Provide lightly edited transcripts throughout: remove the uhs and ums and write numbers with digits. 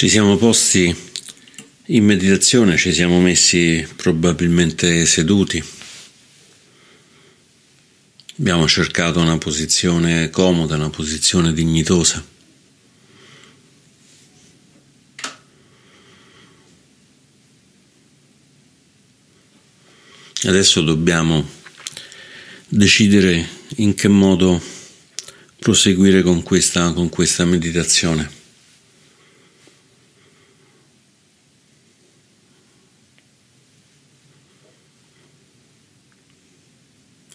Ci siamo posti in meditazione, ci siamo messi probabilmente seduti, abbiamo cercato una posizione comoda, una posizione dignitosa. Adesso dobbiamo decidere in che modo proseguire con questa meditazione.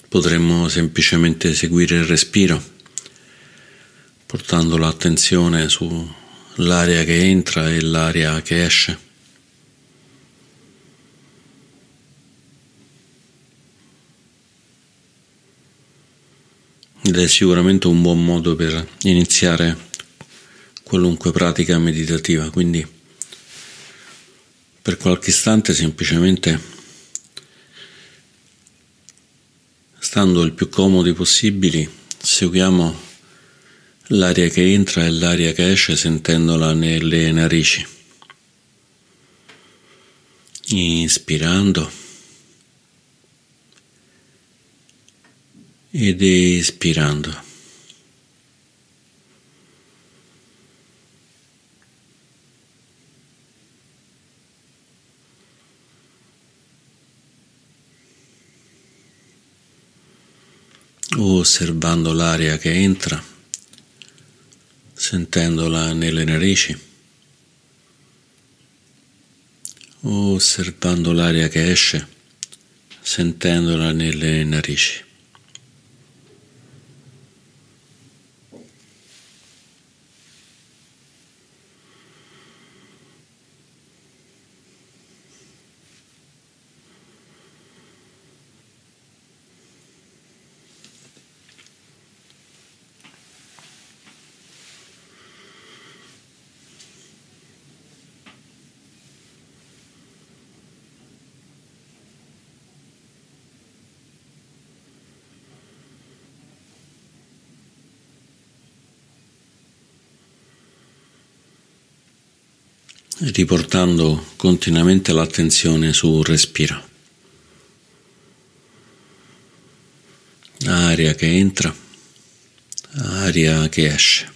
Potremmo semplicemente seguire il respiro, portando l'attenzione sull'aria che entra e l'aria che esce. Ed è sicuramente un buon modo per iniziare qualunque pratica meditativa, quindi per qualche istante semplicemente, stando il più comodi possibili, seguiamo l'aria che entra e l'aria che esce sentendola nelle narici, inspirando ed espirando. Osservando l'aria che entra, sentendola nelle narici, osservando l'aria che esce, sentendola nelle narici. Riportando continuamente l'attenzione sul respiro. Aria che entra, aria che esce.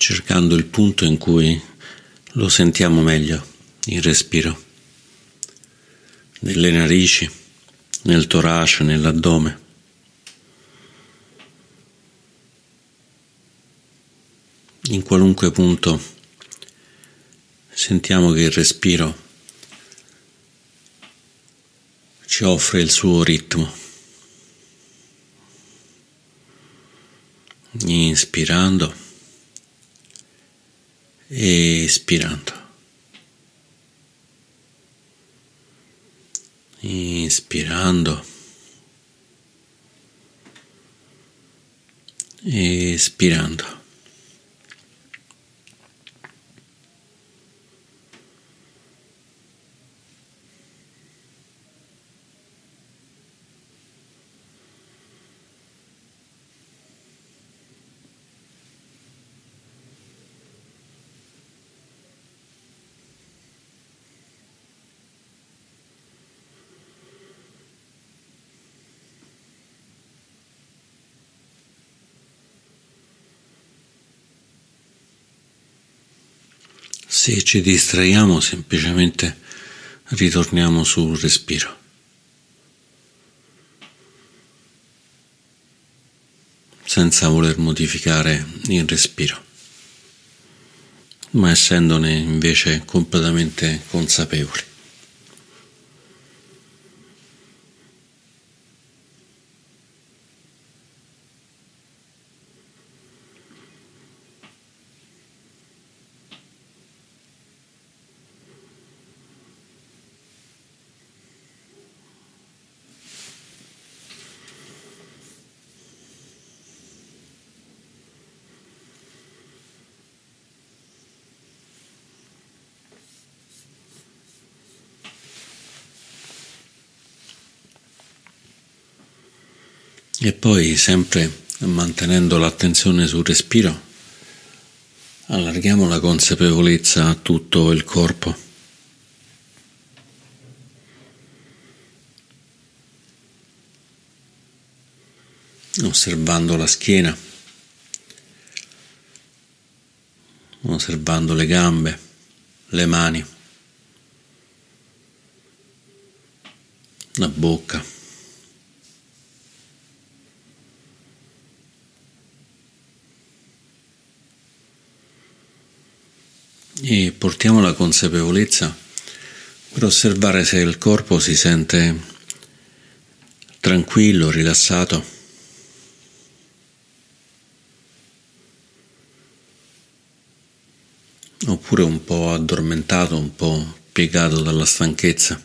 Cercando il punto in cui lo sentiamo meglio, il respiro, nelle narici, nel torace, nell'addome. In qualunque punto sentiamo che il respiro ci offre il suo ritmo, inspirando, espirando, inspirando, espirando. Se ci distraiamo, semplicemente ritorniamo sul respiro. Senza voler modificare il respiro, ma essendone invece completamente consapevoli. E poi, sempre mantenendo l'attenzione sul respiro, allarghiamo la consapevolezza a tutto il corpo. Osservando la schiena, osservando le gambe, le mani, la bocca. E portiamo la consapevolezza per osservare se il corpo si sente tranquillo, rilassato, oppure un po' addormentato, un po' piegato dalla stanchezza.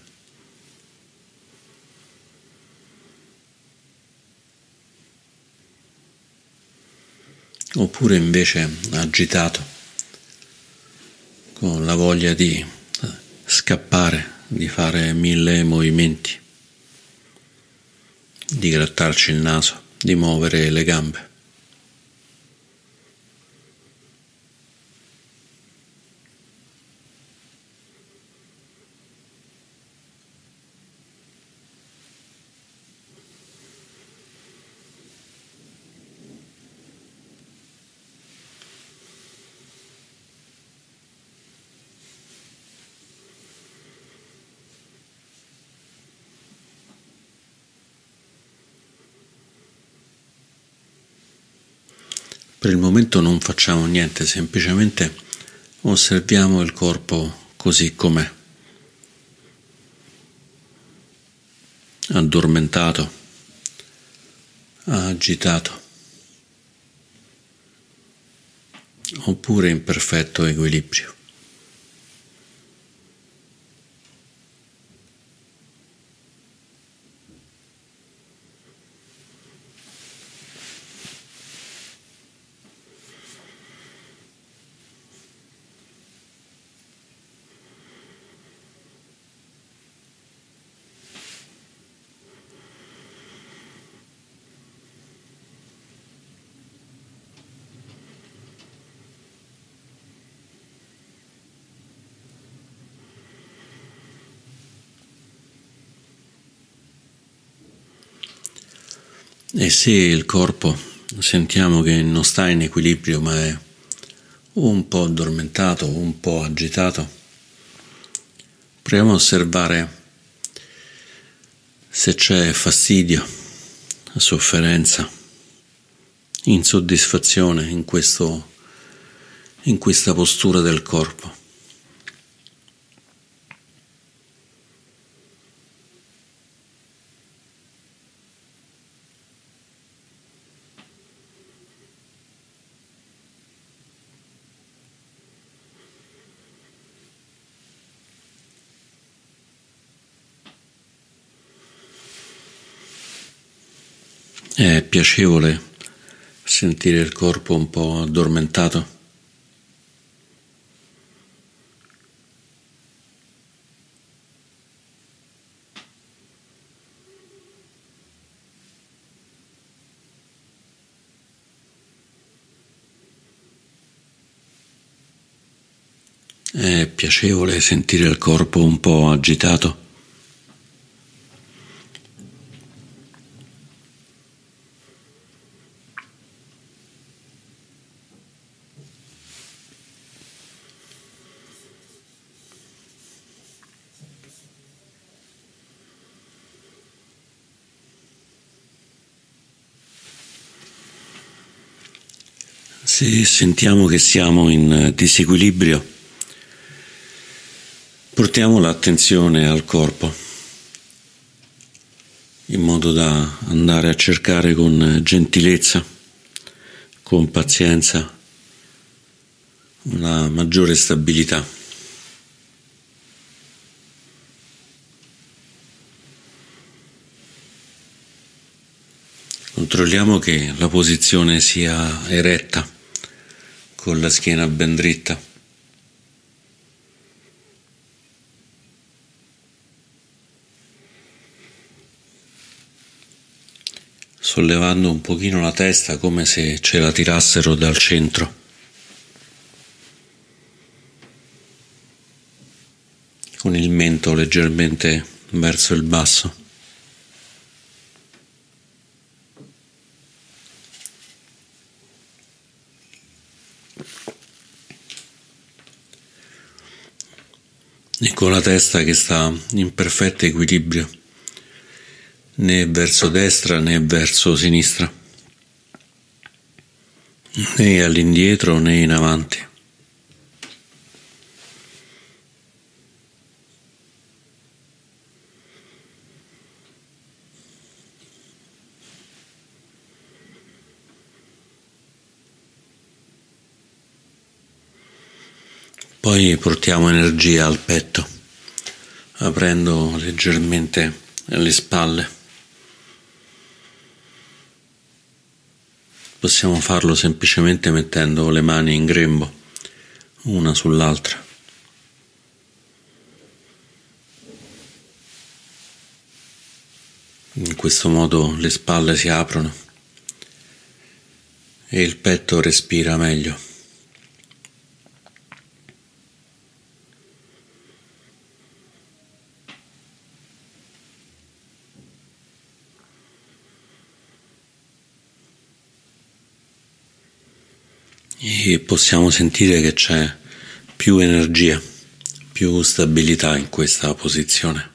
Oppure invece agitato, con la voglia di scappare, di fare 1000 movimenti, di grattarci il naso, di muovere le gambe. Per il momento non facciamo niente, semplicemente osserviamo il corpo così com'è, addormentato, agitato, oppure in perfetto equilibrio. E se il corpo sentiamo che non sta in equilibrio, ma è un po' addormentato, un po' agitato, proviamo a osservare se c'è fastidio, sofferenza, insoddisfazione in questa postura del corpo. È piacevole sentire il corpo un po' addormentato? È piacevole sentire il corpo un po' agitato? Se sentiamo che siamo in disequilibrio, portiamo l'attenzione al corpo, in modo da andare a cercare con gentilezza, con pazienza, una maggiore stabilità. Controlliamo che la posizione sia eretta, con la schiena ben dritta. sollevando un pochino la testa come se ce la tirassero dal centro. Con il mento leggermente verso il basso. E con la testa che sta in perfetto equilibrio, né verso destra né verso sinistra, né all'indietro né in avanti. Poi portiamo energia al petto, aprendo leggermente le spalle. Possiamo farlo semplicemente mettendo le mani in grembo, una sull'altra. In questo modo le spalle si aprono e il petto respira meglio. E possiamo sentire che c'è più energia, più stabilità in questa posizione.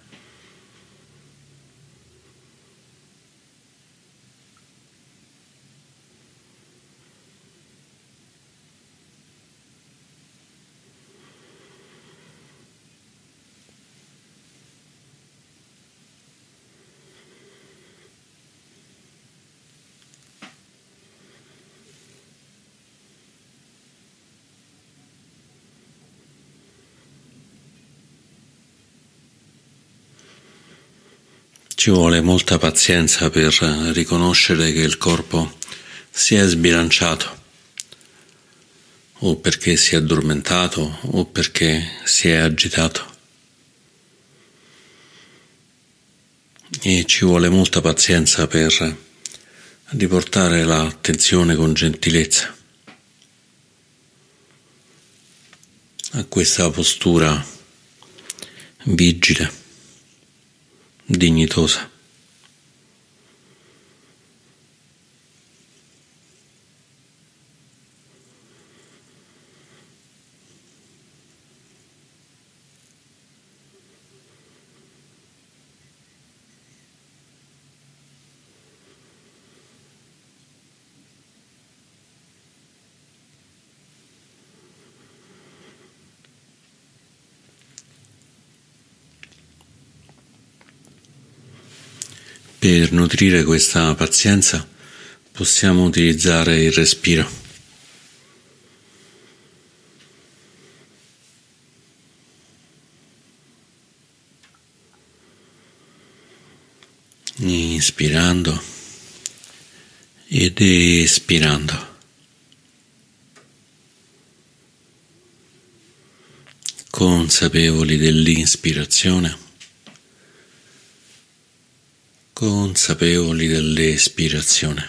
Ci vuole molta pazienza per riconoscere che il corpo si è sbilanciato, o perché si è addormentato, o perché si è agitato. E ci vuole molta pazienza per riportare l'attenzione con gentilezza a questa postura vigile, dignitosa. Per nutrire questa pazienza possiamo utilizzare il respiro. Inspirando ed espirando. Consapevoli dell'inspirazione. Consapevoli dell'espirazione.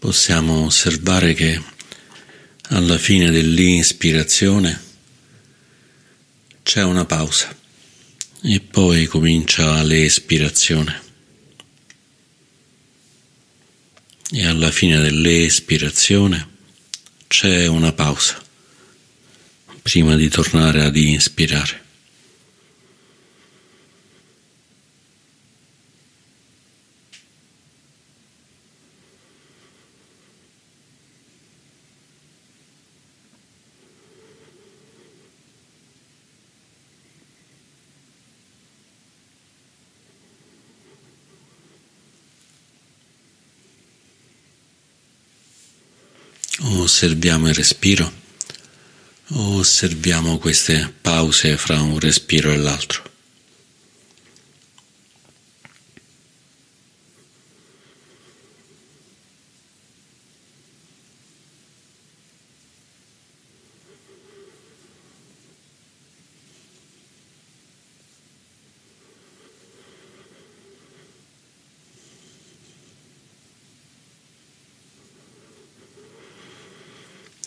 Possiamo osservare che alla fine dell'inspirazione c'è una pausa e poi comincia l'espirazione, e alla fine dell'espirazione c'è una pausa prima di tornare ad inspirare. Osserviamo il respiro, osserviamo queste pause fra un respiro e l'altro.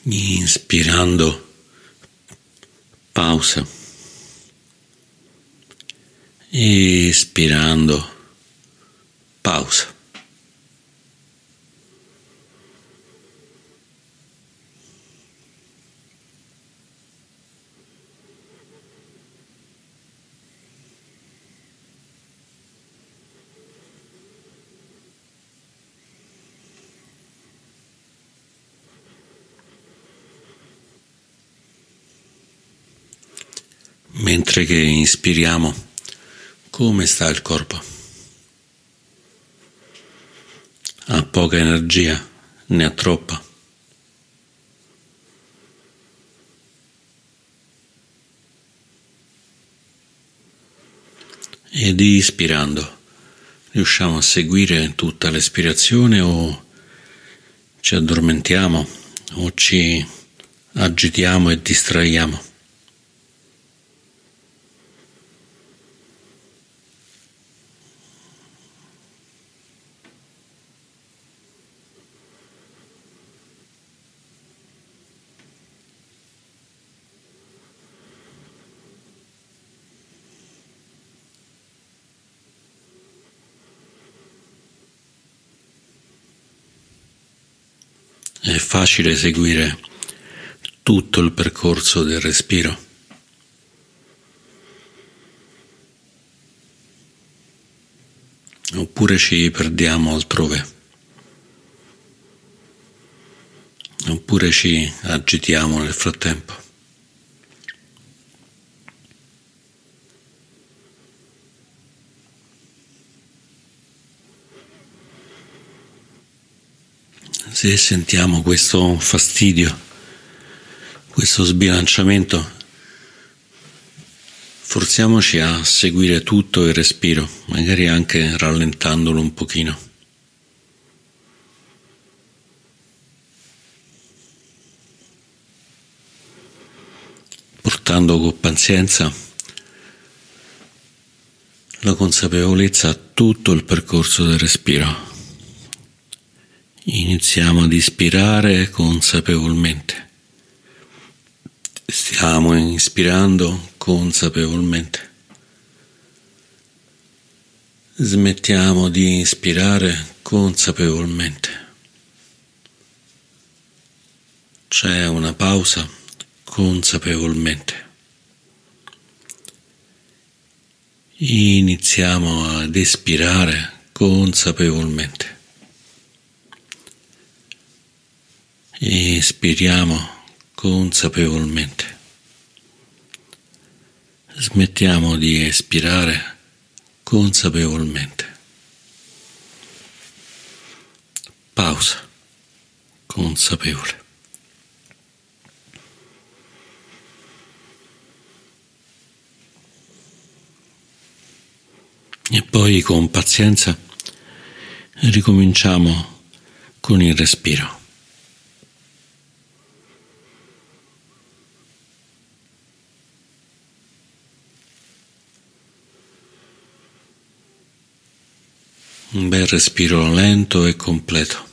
Inspirando, pausa. Espirando, pausa. Mentre che inspiriamo, come sta il corpo? Ha poca energia? Ne ha troppa? Ed ispirando, riusciamo a seguire tutta l'espirazione o ci addormentiamo o ci agitiamo e distraiamo? È facile seguire tutto il percorso del respiro. Oppure ci perdiamo altrove. Oppure ci agitiamo nel frattempo. Se sentiamo questo fastidio, questo sbilanciamento, forziamoci a seguire tutto il respiro, magari anche rallentandolo un pochino. Portando con pazienza la consapevolezza a tutto il percorso del respiro. Iniziamo ad ispirare consapevolmente, stiamo inspirando consapevolmente, smettiamo di inspirare consapevolmente, c'è una pausa consapevolmente, iniziamo ad espirare consapevolmente. Espiriamo consapevolmente, smettiamo di espirare consapevolmente, pausa consapevole. E poi con pazienza ricominciamo con il respiro. Un bel respiro lento e completo.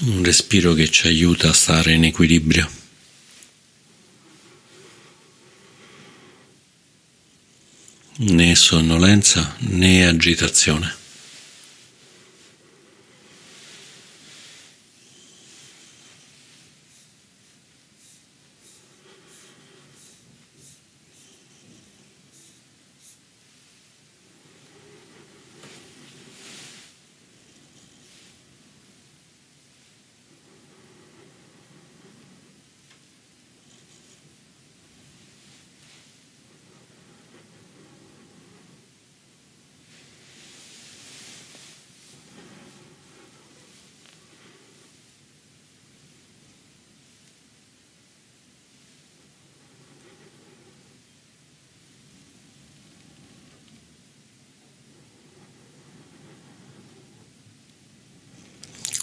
Un respiro che ci aiuta a stare in equilibrio. Né sonnolenza né agitazione.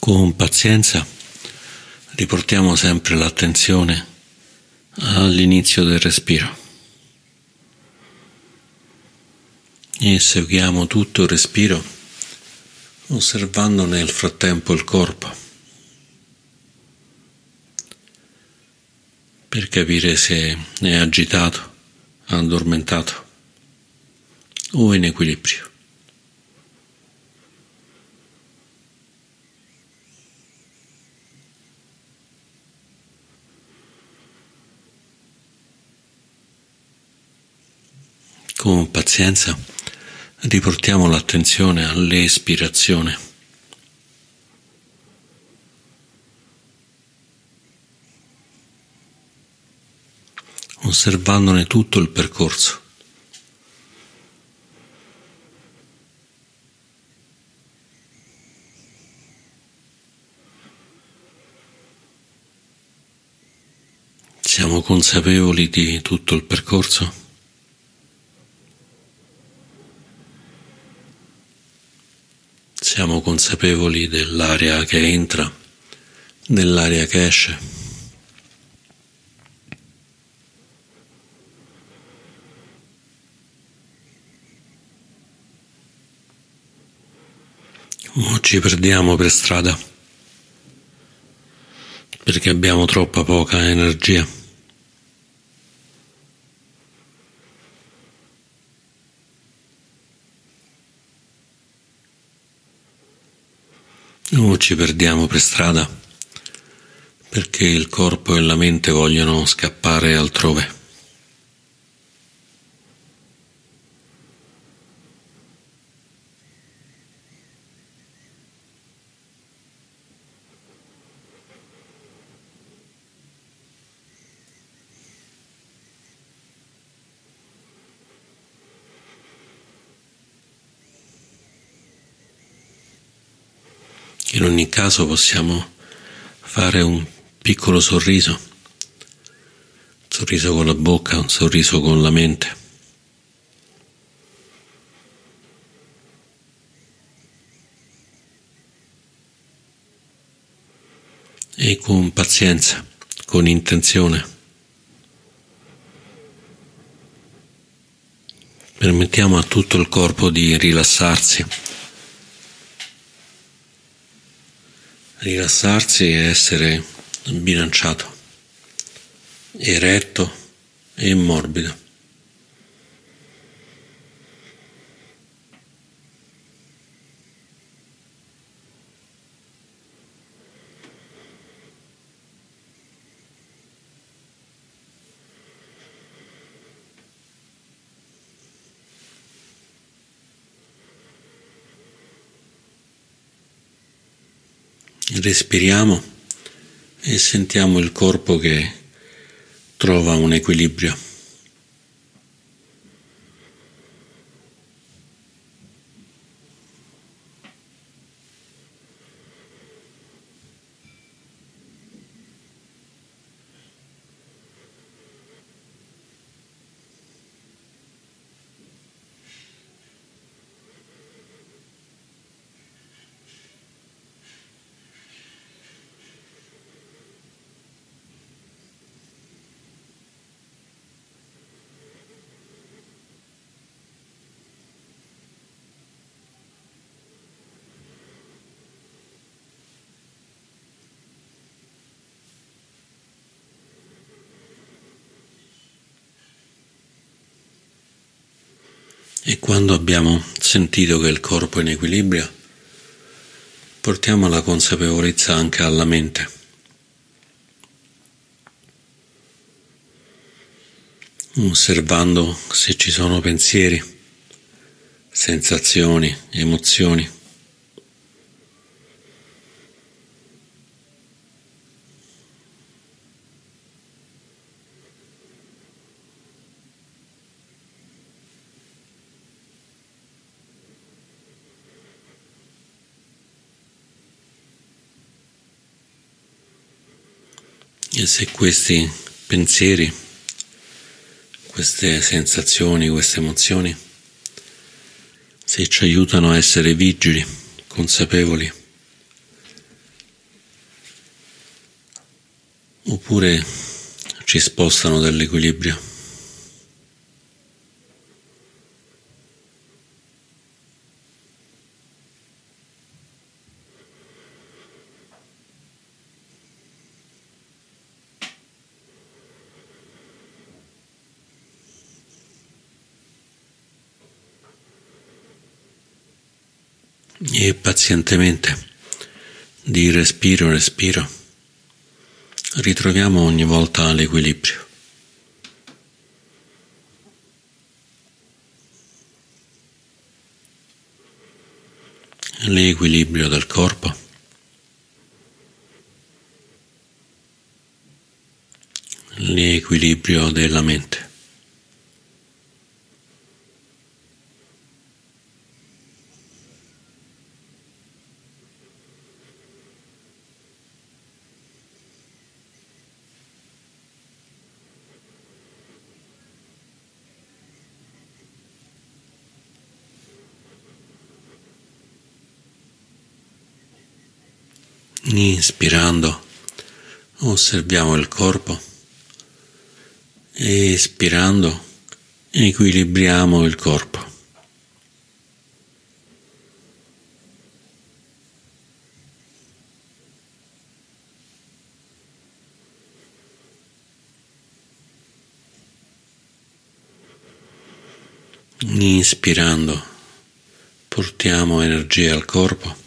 Con pazienza riportiamo sempre l'attenzione all'inizio del respiro. Eseguiamo tutto il respiro, osservando nel frattempo il corpo, per capire se è agitato, addormentato o in equilibrio. Con pazienza riportiamo l'attenzione all'espirazione, osservandone tutto il percorso. Siamo consapevoli di tutto il percorso? Siamo consapevoli dell'aria che entra, dell'aria che esce. O ci perdiamo per strada perché abbiamo troppa poca energia. O ci perdiamo per strada perché il corpo e la mente vogliono scappare altrove. In ogni caso possiamo fare un piccolo sorriso con la bocca, un sorriso con la mente. E con pazienza, con intenzione, permettiamo a tutto il corpo di rilassarsi e essere bilanciato, eretto e morbido. Respiriamo e sentiamo il corpo che trova un equilibrio. E quando abbiamo sentito che il corpo è in equilibrio, portiamo la consapevolezza anche alla mente. Osservando se ci sono pensieri, sensazioni, emozioni. E se questi pensieri, queste sensazioni, queste emozioni, se ci aiutano a essere vigili, consapevoli, oppure ci spostano dall'equilibrio. E pazientemente, di respiro in respiro, ritroviamo ogni volta l'equilibrio. L'equilibrio del corpo, l'equilibrio della mente. Inspirando, osserviamo il corpo, espirando, equilibriamo il corpo. Inspirando, portiamo energia al corpo.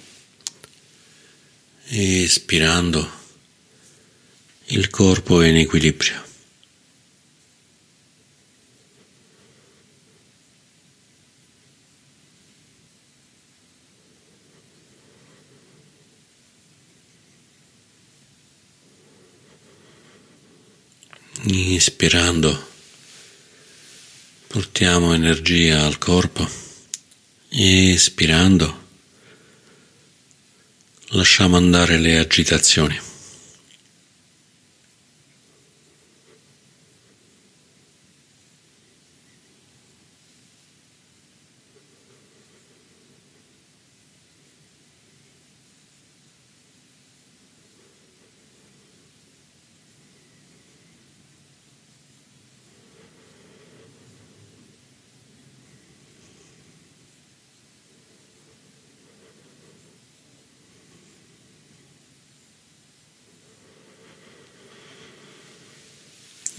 Espirando, il corpo è in equilibrio. Inspirando, portiamo energia al corpo. Espirando, lasciamo andare le agitazioni.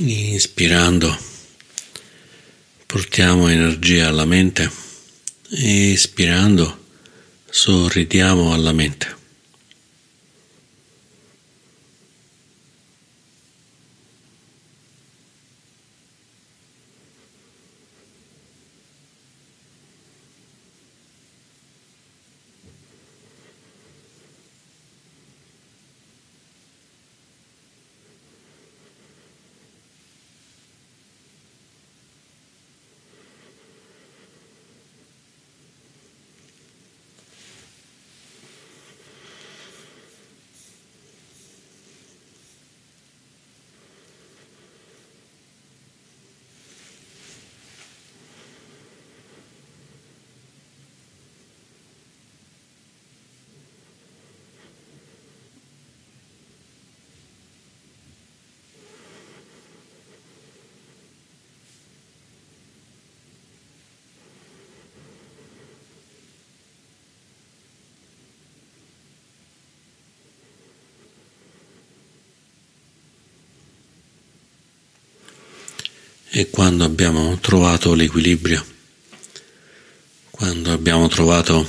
Inspirando, portiamo energia alla mente. Espirando, sorridiamo alla mente. E quando abbiamo trovato l'equilibrio, quando abbiamo trovato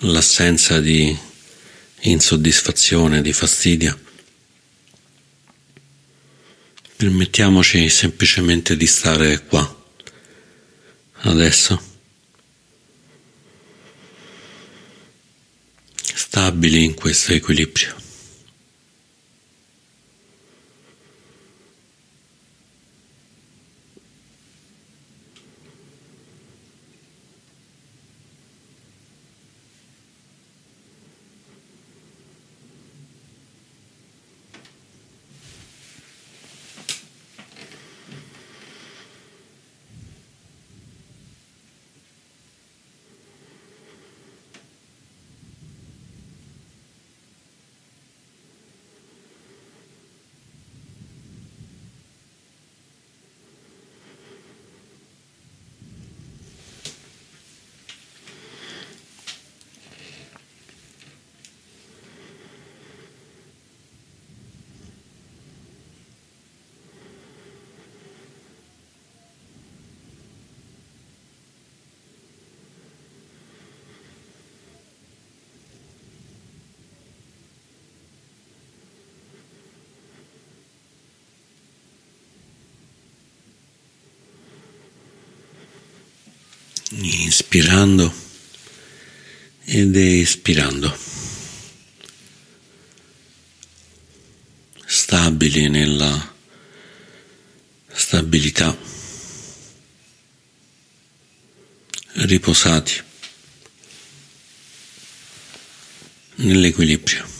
l'assenza di insoddisfazione, di fastidio, permettiamoci semplicemente di stare qua, adesso, stabili in questo equilibrio. inspirando ed espirando, stabili nella stabilità, riposati nell'equilibrio.